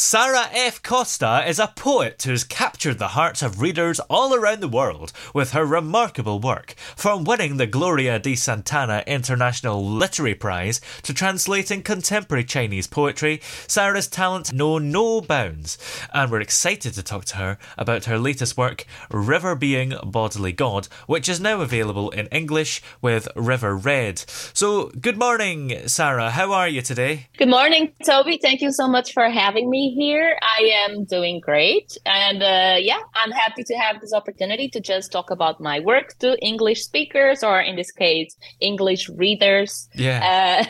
Sarah F. Costa is a poet who's captured the hearts of readers all around the world with her remarkable work, from winning the Glória de Sant'Anna International Literary Prize to translating contemporary Chinese poetry. Sarah's talents know no bounds, and we're excited to talk to her about her latest work, River Being Bodily God, which is now available in English with River read. So, good morning, Sarah. How are you today? Good morning, Toby. Thank you so much for having me here. I am doing great, and I'm happy to have this opportunity to just talk about my work to English speakers, or in this case, English readers. Yeah.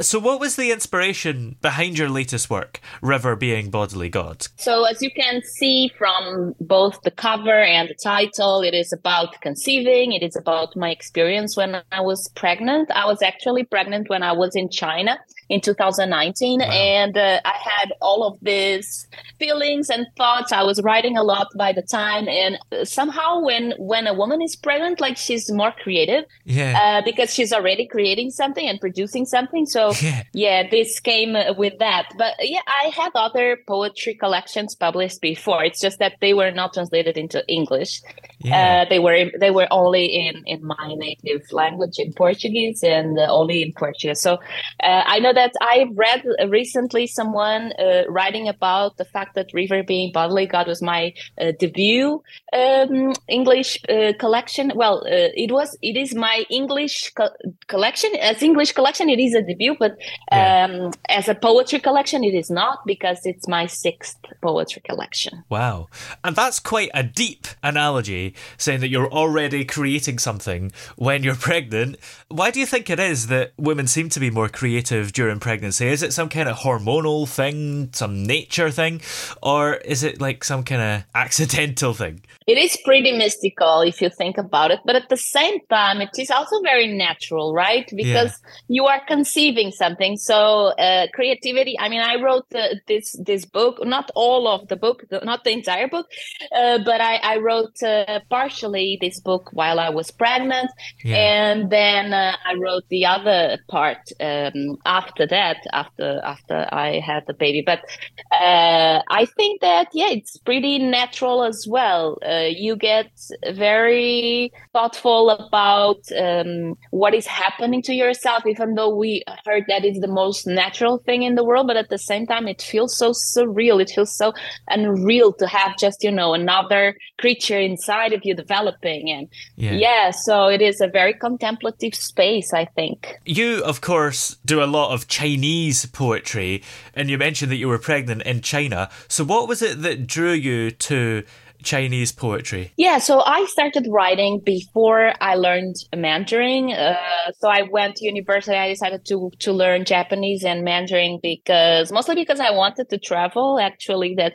So what was the inspiration behind your latest work, River Being Bodily God? So as you can see from both the cover and the title, it is about conceiving. It is about my experience when I was pregnant. I was actually pregnant when I was in China in 2019. Wow. And I had all of these feelings and thoughts. I was writing a lot by the time, and somehow when a woman is pregnant, like, she's more creative, because she's already creating something and producing something. So this came with that. But I had other poetry collections published before. It's just that they were not translated into English. They were only in my native language, in Portuguese, and only in Portuguese. So I know that I read recently someone writing about the fact that River Being Bodily God was my debut English collection. Well, it is my English collection. As English collection, it is a debut, but as a poetry collection, it is not, because it's my 6th poetry collection. Wow. And that's quite a deep analogy, saying that you're already creating something when you're pregnant. Why do you think it is that women seem to be more creative during pregnancy? Is it some kind of hormonal thing, some nature thing, or is it like some kind of accidental thing? It is pretty mystical if you think about it, but at the same time, it is also very natural, right? Because you are conceiving something. So creativity, I mean, I wrote this book, not all of the book, not the entire book, but I wrote partially this book while I was pregnant, and then I wrote the other part after I had the baby. But I think that, it's pretty natural as well. You get very thoughtful about what is happening to yourself, even though we heard that it's the most natural thing in the world. But at the same time, it feels so surreal. It feels so unreal to have just, another creature inside of you developing. And so it is a very contemplative space, I think. You, of course, do a lot of Chinese poetry, and you mentioned that you were pregnant in China. So what was it that drew you to Chinese poetry? So I started writing before I learned Mandarin. So I went to university. I decided to learn Japanese and Mandarin because I wanted to travel. Actually, that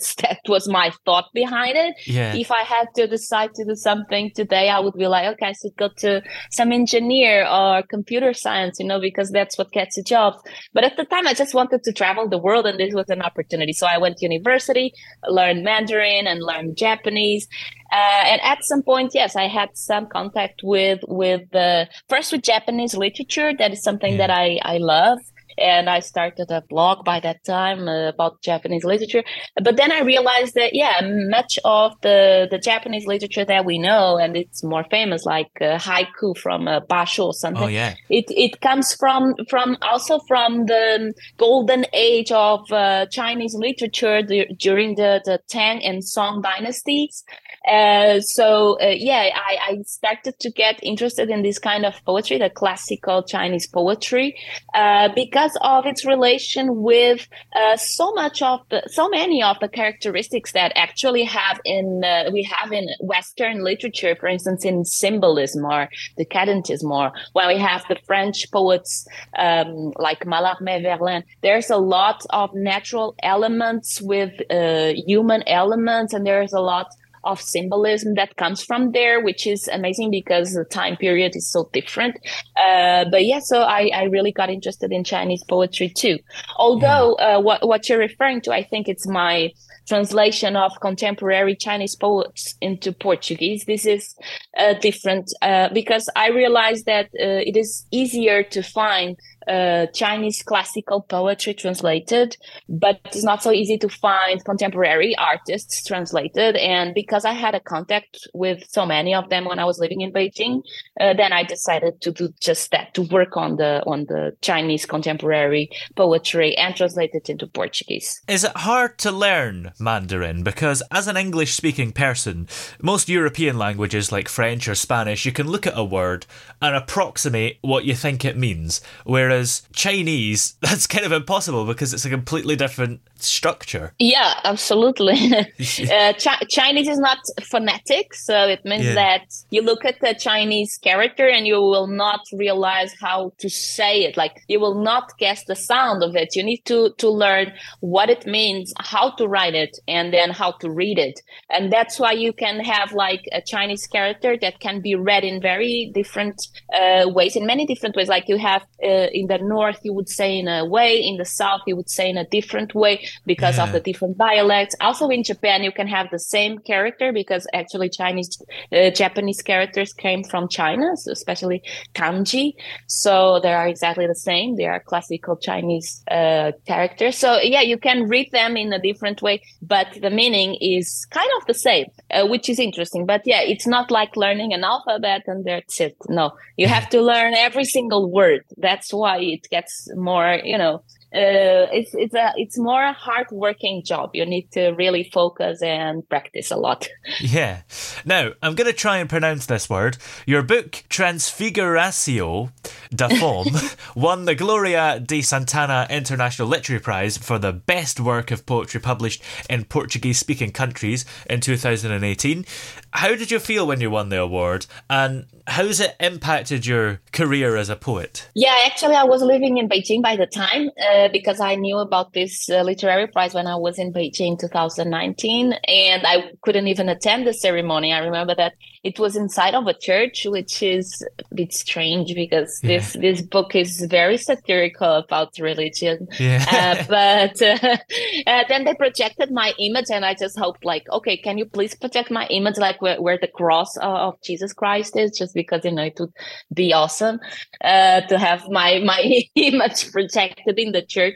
was my thought behind it. If I had to decide to do something today, I would be like, okay, I should go to some engineer or computer science, because that's what gets you jobs. But at the time, I just wanted to travel the world, and this was an opportunity. So I went to university, learned Mandarin, and learned Japanese. And at some point, I had some contact with first with Japanese literature. That is something that I love. And I started a blog by that time about Japanese literature. But then I realized that, much of the Japanese literature that we know, and it's more famous, like haiku from Basho or something. Oh, yeah. It comes from the golden age of Chinese literature during the Tang and Song dynasties. I started to get interested in this kind of poetry, the classical Chinese poetry, because of its relation with so many of the characteristics that actually we have in Western literature, for instance, in symbolism or decadentism, or where we have the French poets like Mallarmé, Verlaine. There's a lot of natural elements with human elements, and there's a lot of symbolism that comes from there, which is amazing because the time period is so different. I really got interested in Chinese poetry too. Although what you're referring to, I think it's my translation of contemporary Chinese poets into Portuguese. This is different because I realized that it is easier to find Chinese classical poetry translated, but it's not so easy to find contemporary artists translated. And because I had a contact with so many of them when I was living in Beijing, then I decided to do just that, to work on the Chinese contemporary poetry and translate it into Portuguese. Is it hard to learn Mandarin? Because as an English-speaking person, most European languages like French or Spanish, you can look at a word and approximate what you think it means, whereas Chinese, that's kind of impossible because it's a completely different structure. Yeah, absolutely. Chinese is not phonetic, so it means that you look at the Chinese character and you will not realize how to say it. Like, you will not guess the sound of it. You need to learn what it means, how to write it, and then how to read it. And that's why you can have like a Chinese character that can be read in very different ways, in many different ways. Like you have in the north, you would say in a way. In the south, you would say in a different way because of the different dialects. Also, in Japan, you can have the same character because actually Japanese characters came from China, so especially kanji. So they are exactly the same. They are classical Chinese characters. So you can read them in a different way, but the meaning is kind of the same, which is interesting. But it's not like learning an alphabet and that's it. No, you have to learn every single word. That's why it gets more, it's more a hard-working job. You need to really focus and practice a lot. Yeah. Now, I'm going to try and pronounce this word. Your book, Transfiguração da Fome, won the Glória de Sant'Anna International Literary Prize for the best work of poetry published in Portuguese-speaking countries in 2018. How did you feel when you won the award, and how's it impacted your career as a poet? Yeah, actually, I was living in Beijing by the time, because I knew about this literary prize when I was in Beijing 2019, and I couldn't even attend the ceremony. I remember that it was inside of a church, which is a bit strange because this book is very satirical about religion. Yeah. Then they projected my image, and I just hoped, like, okay, can you please project my image, like where the cross of Jesus Christ is, just because it would be awesome to have my image projected in the church.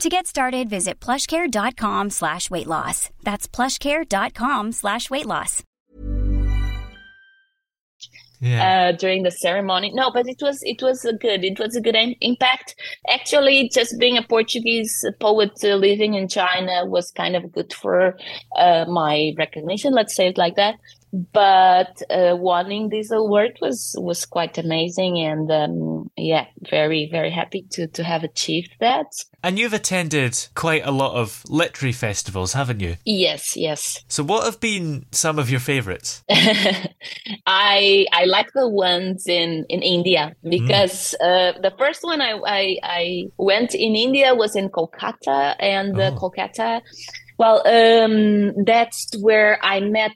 To get started, visit plushcare.com/weightloss. That's plushcare.com/weightloss. Yeah. During the ceremony, no, but it was a good impact. Actually, just being a Portuguese poet living in China was kind of good for my recognition. Let's say it like that. But winning this award was quite amazing, and very, very happy to have achieved that. And you've attended quite a lot of literary festivals, haven't you? Yes. So what have been some of your favourites? I like the ones in India, because the first one I went in India was in Kolkata, and Kolkata... Well, that's where I met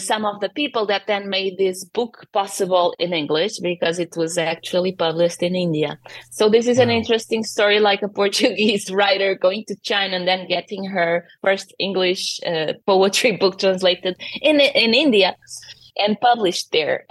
some of the people that then made this book possible in English, because it was actually published in India. So this is an interesting story, like a Portuguese writer going to China and then getting her first English poetry book translated in India and published there.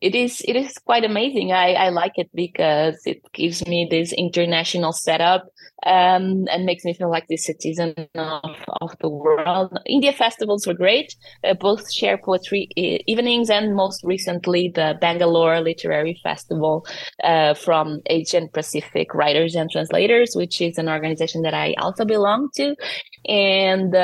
It is quite amazing. I like it because it gives me this international setup. And makes me feel like the citizen of the world. India festivals were great, both share poetry evenings and most recently the Bangalore Literary Festival from Asian Pacific Writers and Translators, which is an organization that I also belong to. And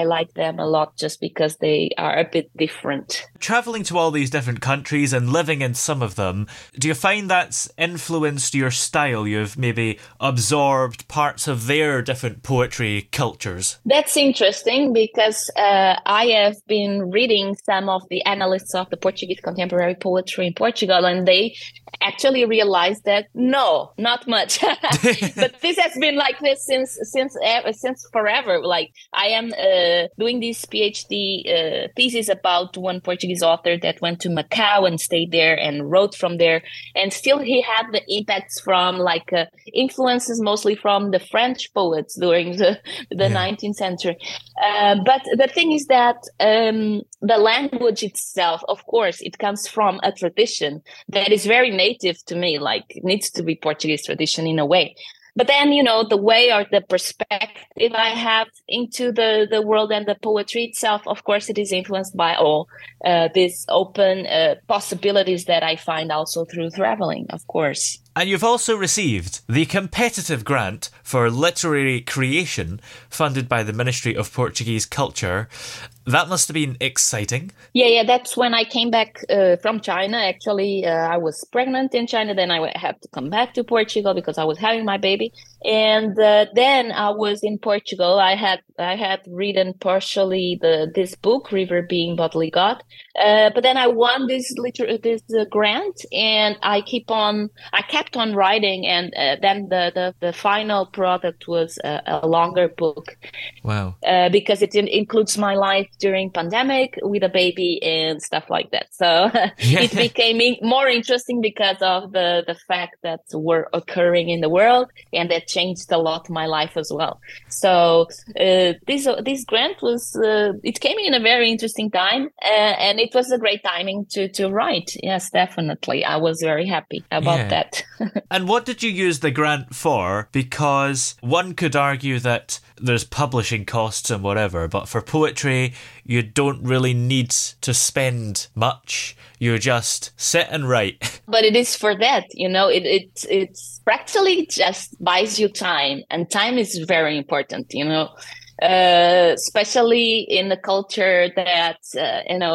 I like them a lot just because they are a bit different. Traveling to all these different countries and living in some of them, do you find that's influenced your style? You've maybe absorbed parts of their different poetry cultures? That's interesting because I have been reading some of the analysts of the Portuguese contemporary poetry in Portugal, and they actually realized that not much. But this has been like this since forever. Like I am doing this PhD thesis about one Portuguese author that went to Macau and stayed there and wrote from there, and still he had the impacts from like influences mostly from the French poets during the 19th century. But the thing is that the language itself, of course, it comes from a tradition that is very native to me, like it needs to be Portuguese tradition in a way. But then, you know, the way or the perspective I have into the world and the poetry itself, of course, it is influenced by all these open possibilities that I find also through traveling, of course. And you've also received the competitive grant for literary creation funded by the Ministry of Portuguese Culture. That must have been exciting. Yeah, that's when I came back from China. Actually, I was pregnant in China. Then I had to come back to Portugal because I was having my baby. And then I was in Portugal. I had written partially this book, River Being Bodily God. But then I won this grant, and I kept on writing, and then the final product was a longer book. Wow! Because it includes my life during pandemic with a baby and stuff like that. So it became more interesting because of the fact that were occurring in the world, and that changed a lot my life as well. So this grant was it came in a very interesting time, and it was a great timing to write. Yes, definitely, I was very happy about that. And what did you use the grant for? Because one could argue that there's publishing costs and whatever, but for poetry, you don't really need to spend much. You just sit and write. But it is for that, you know, it's practically just buys you time, and time is very important, you know. especially in the culture that,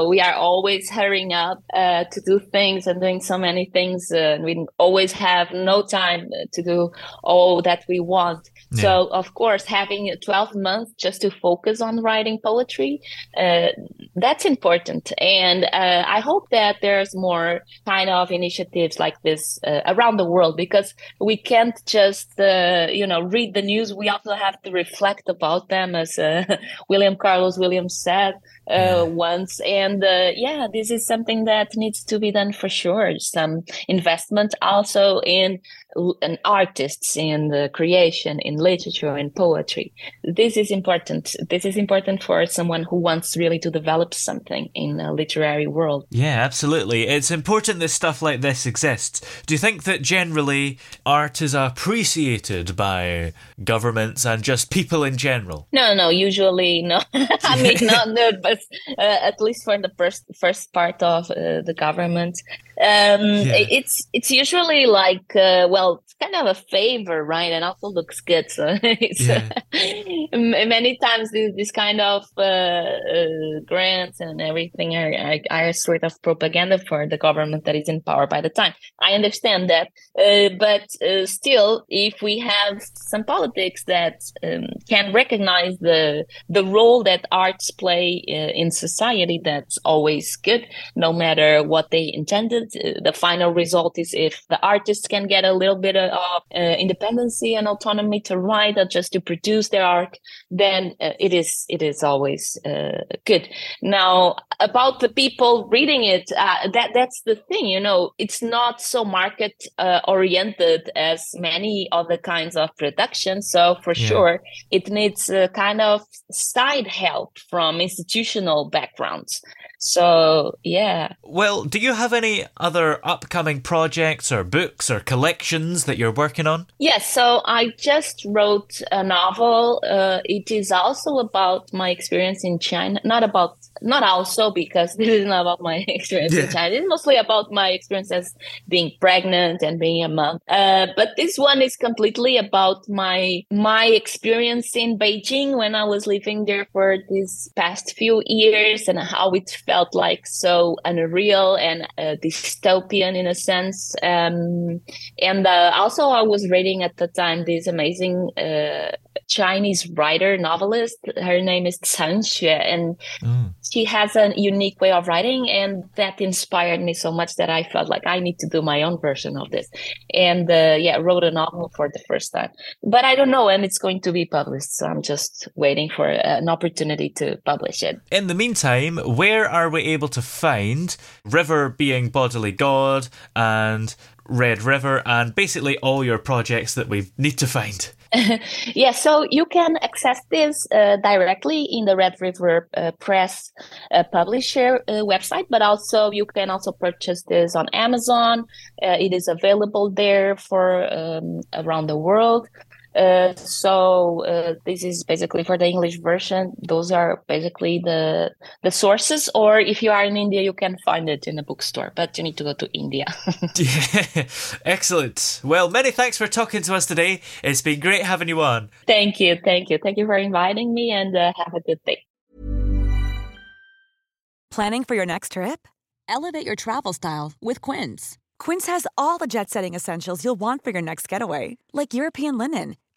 we are always hurrying up to do things and doing so many things. And we always have no time to do all that we want. Yeah. So, of course, having 12 months just to focus on writing poetry, that's important. And I hope that there's more kind of initiatives like this around the world, because we can't just, read the news. We also have to reflect about them, as William Carlos Williams said once. And this is something that needs to be done for sure. Some investment also in artists, in the creation, in literature, in poetry. This is important. This is important for someone who wants really to develop something in the literary world. Yeah, absolutely. It's important that stuff like this exists. Do you think that generally art is appreciated by governments and just people in general? No, usually no. I mean, not no, but at least for the first part of the government. It's usually like, it's kind of a favor, right? And also looks good. So many times this kind of grants and everything are a sort of propaganda for the government that is in power by the time. I understand that. But still, if we have some politics that can recognize the role that arts play in society, that's always good, no matter what they intended. The final result is if the artists can get a little bit of independency and autonomy to write or just to produce their art, then it is always good. Now, about the people reading it, that's the thing, it's not so market oriented as many other kinds of production. So for sure, it needs a kind of side help from institutional backgrounds. So, yeah. Well, do you have any other upcoming projects or books or collections that you're working on? Yes, so I just wrote a novel. It is also about my experience in China. Because this is not about my experience in China. It's mostly about my experience as being pregnant and being a mom. But this one is completely about my experience in Beijing when I was living there for these past few years and how it felt like so unreal and dystopian in a sense. Also I was reading at the time this amazing Chinese writer, novelist. Her name is Zhang Xue, and she has a unique way of writing, and that inspired me so much that I felt like I need to do my own version of this. And wrote a novel for the first time. But I don't know when it's going to be published, so I'm just waiting for an opportunity to publish it. In the meantime, where are we able to find River Being Bodily God and Red River and basically all your projects that we need to find? So you can access this directly in the Red River Press publisher website, but also you can also purchase this on Amazon. It is available there for around the world. So this is basically for the English version. Those are basically the sources, or if you are in India, you can find it in a bookstore, but you need to go to India. Excellent. Well, many thanks for talking to us today. It's been great having you on. Thank you. Thank you. Thank you for inviting me, and have a good day. Planning for your next trip? Elevate your travel style with Quince. Quince has all the jet-setting essentials you'll want for your next getaway, like European linen,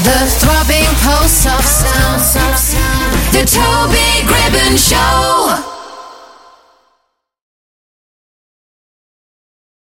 The throbbing pulse of sound, the Toby Gribbin Show.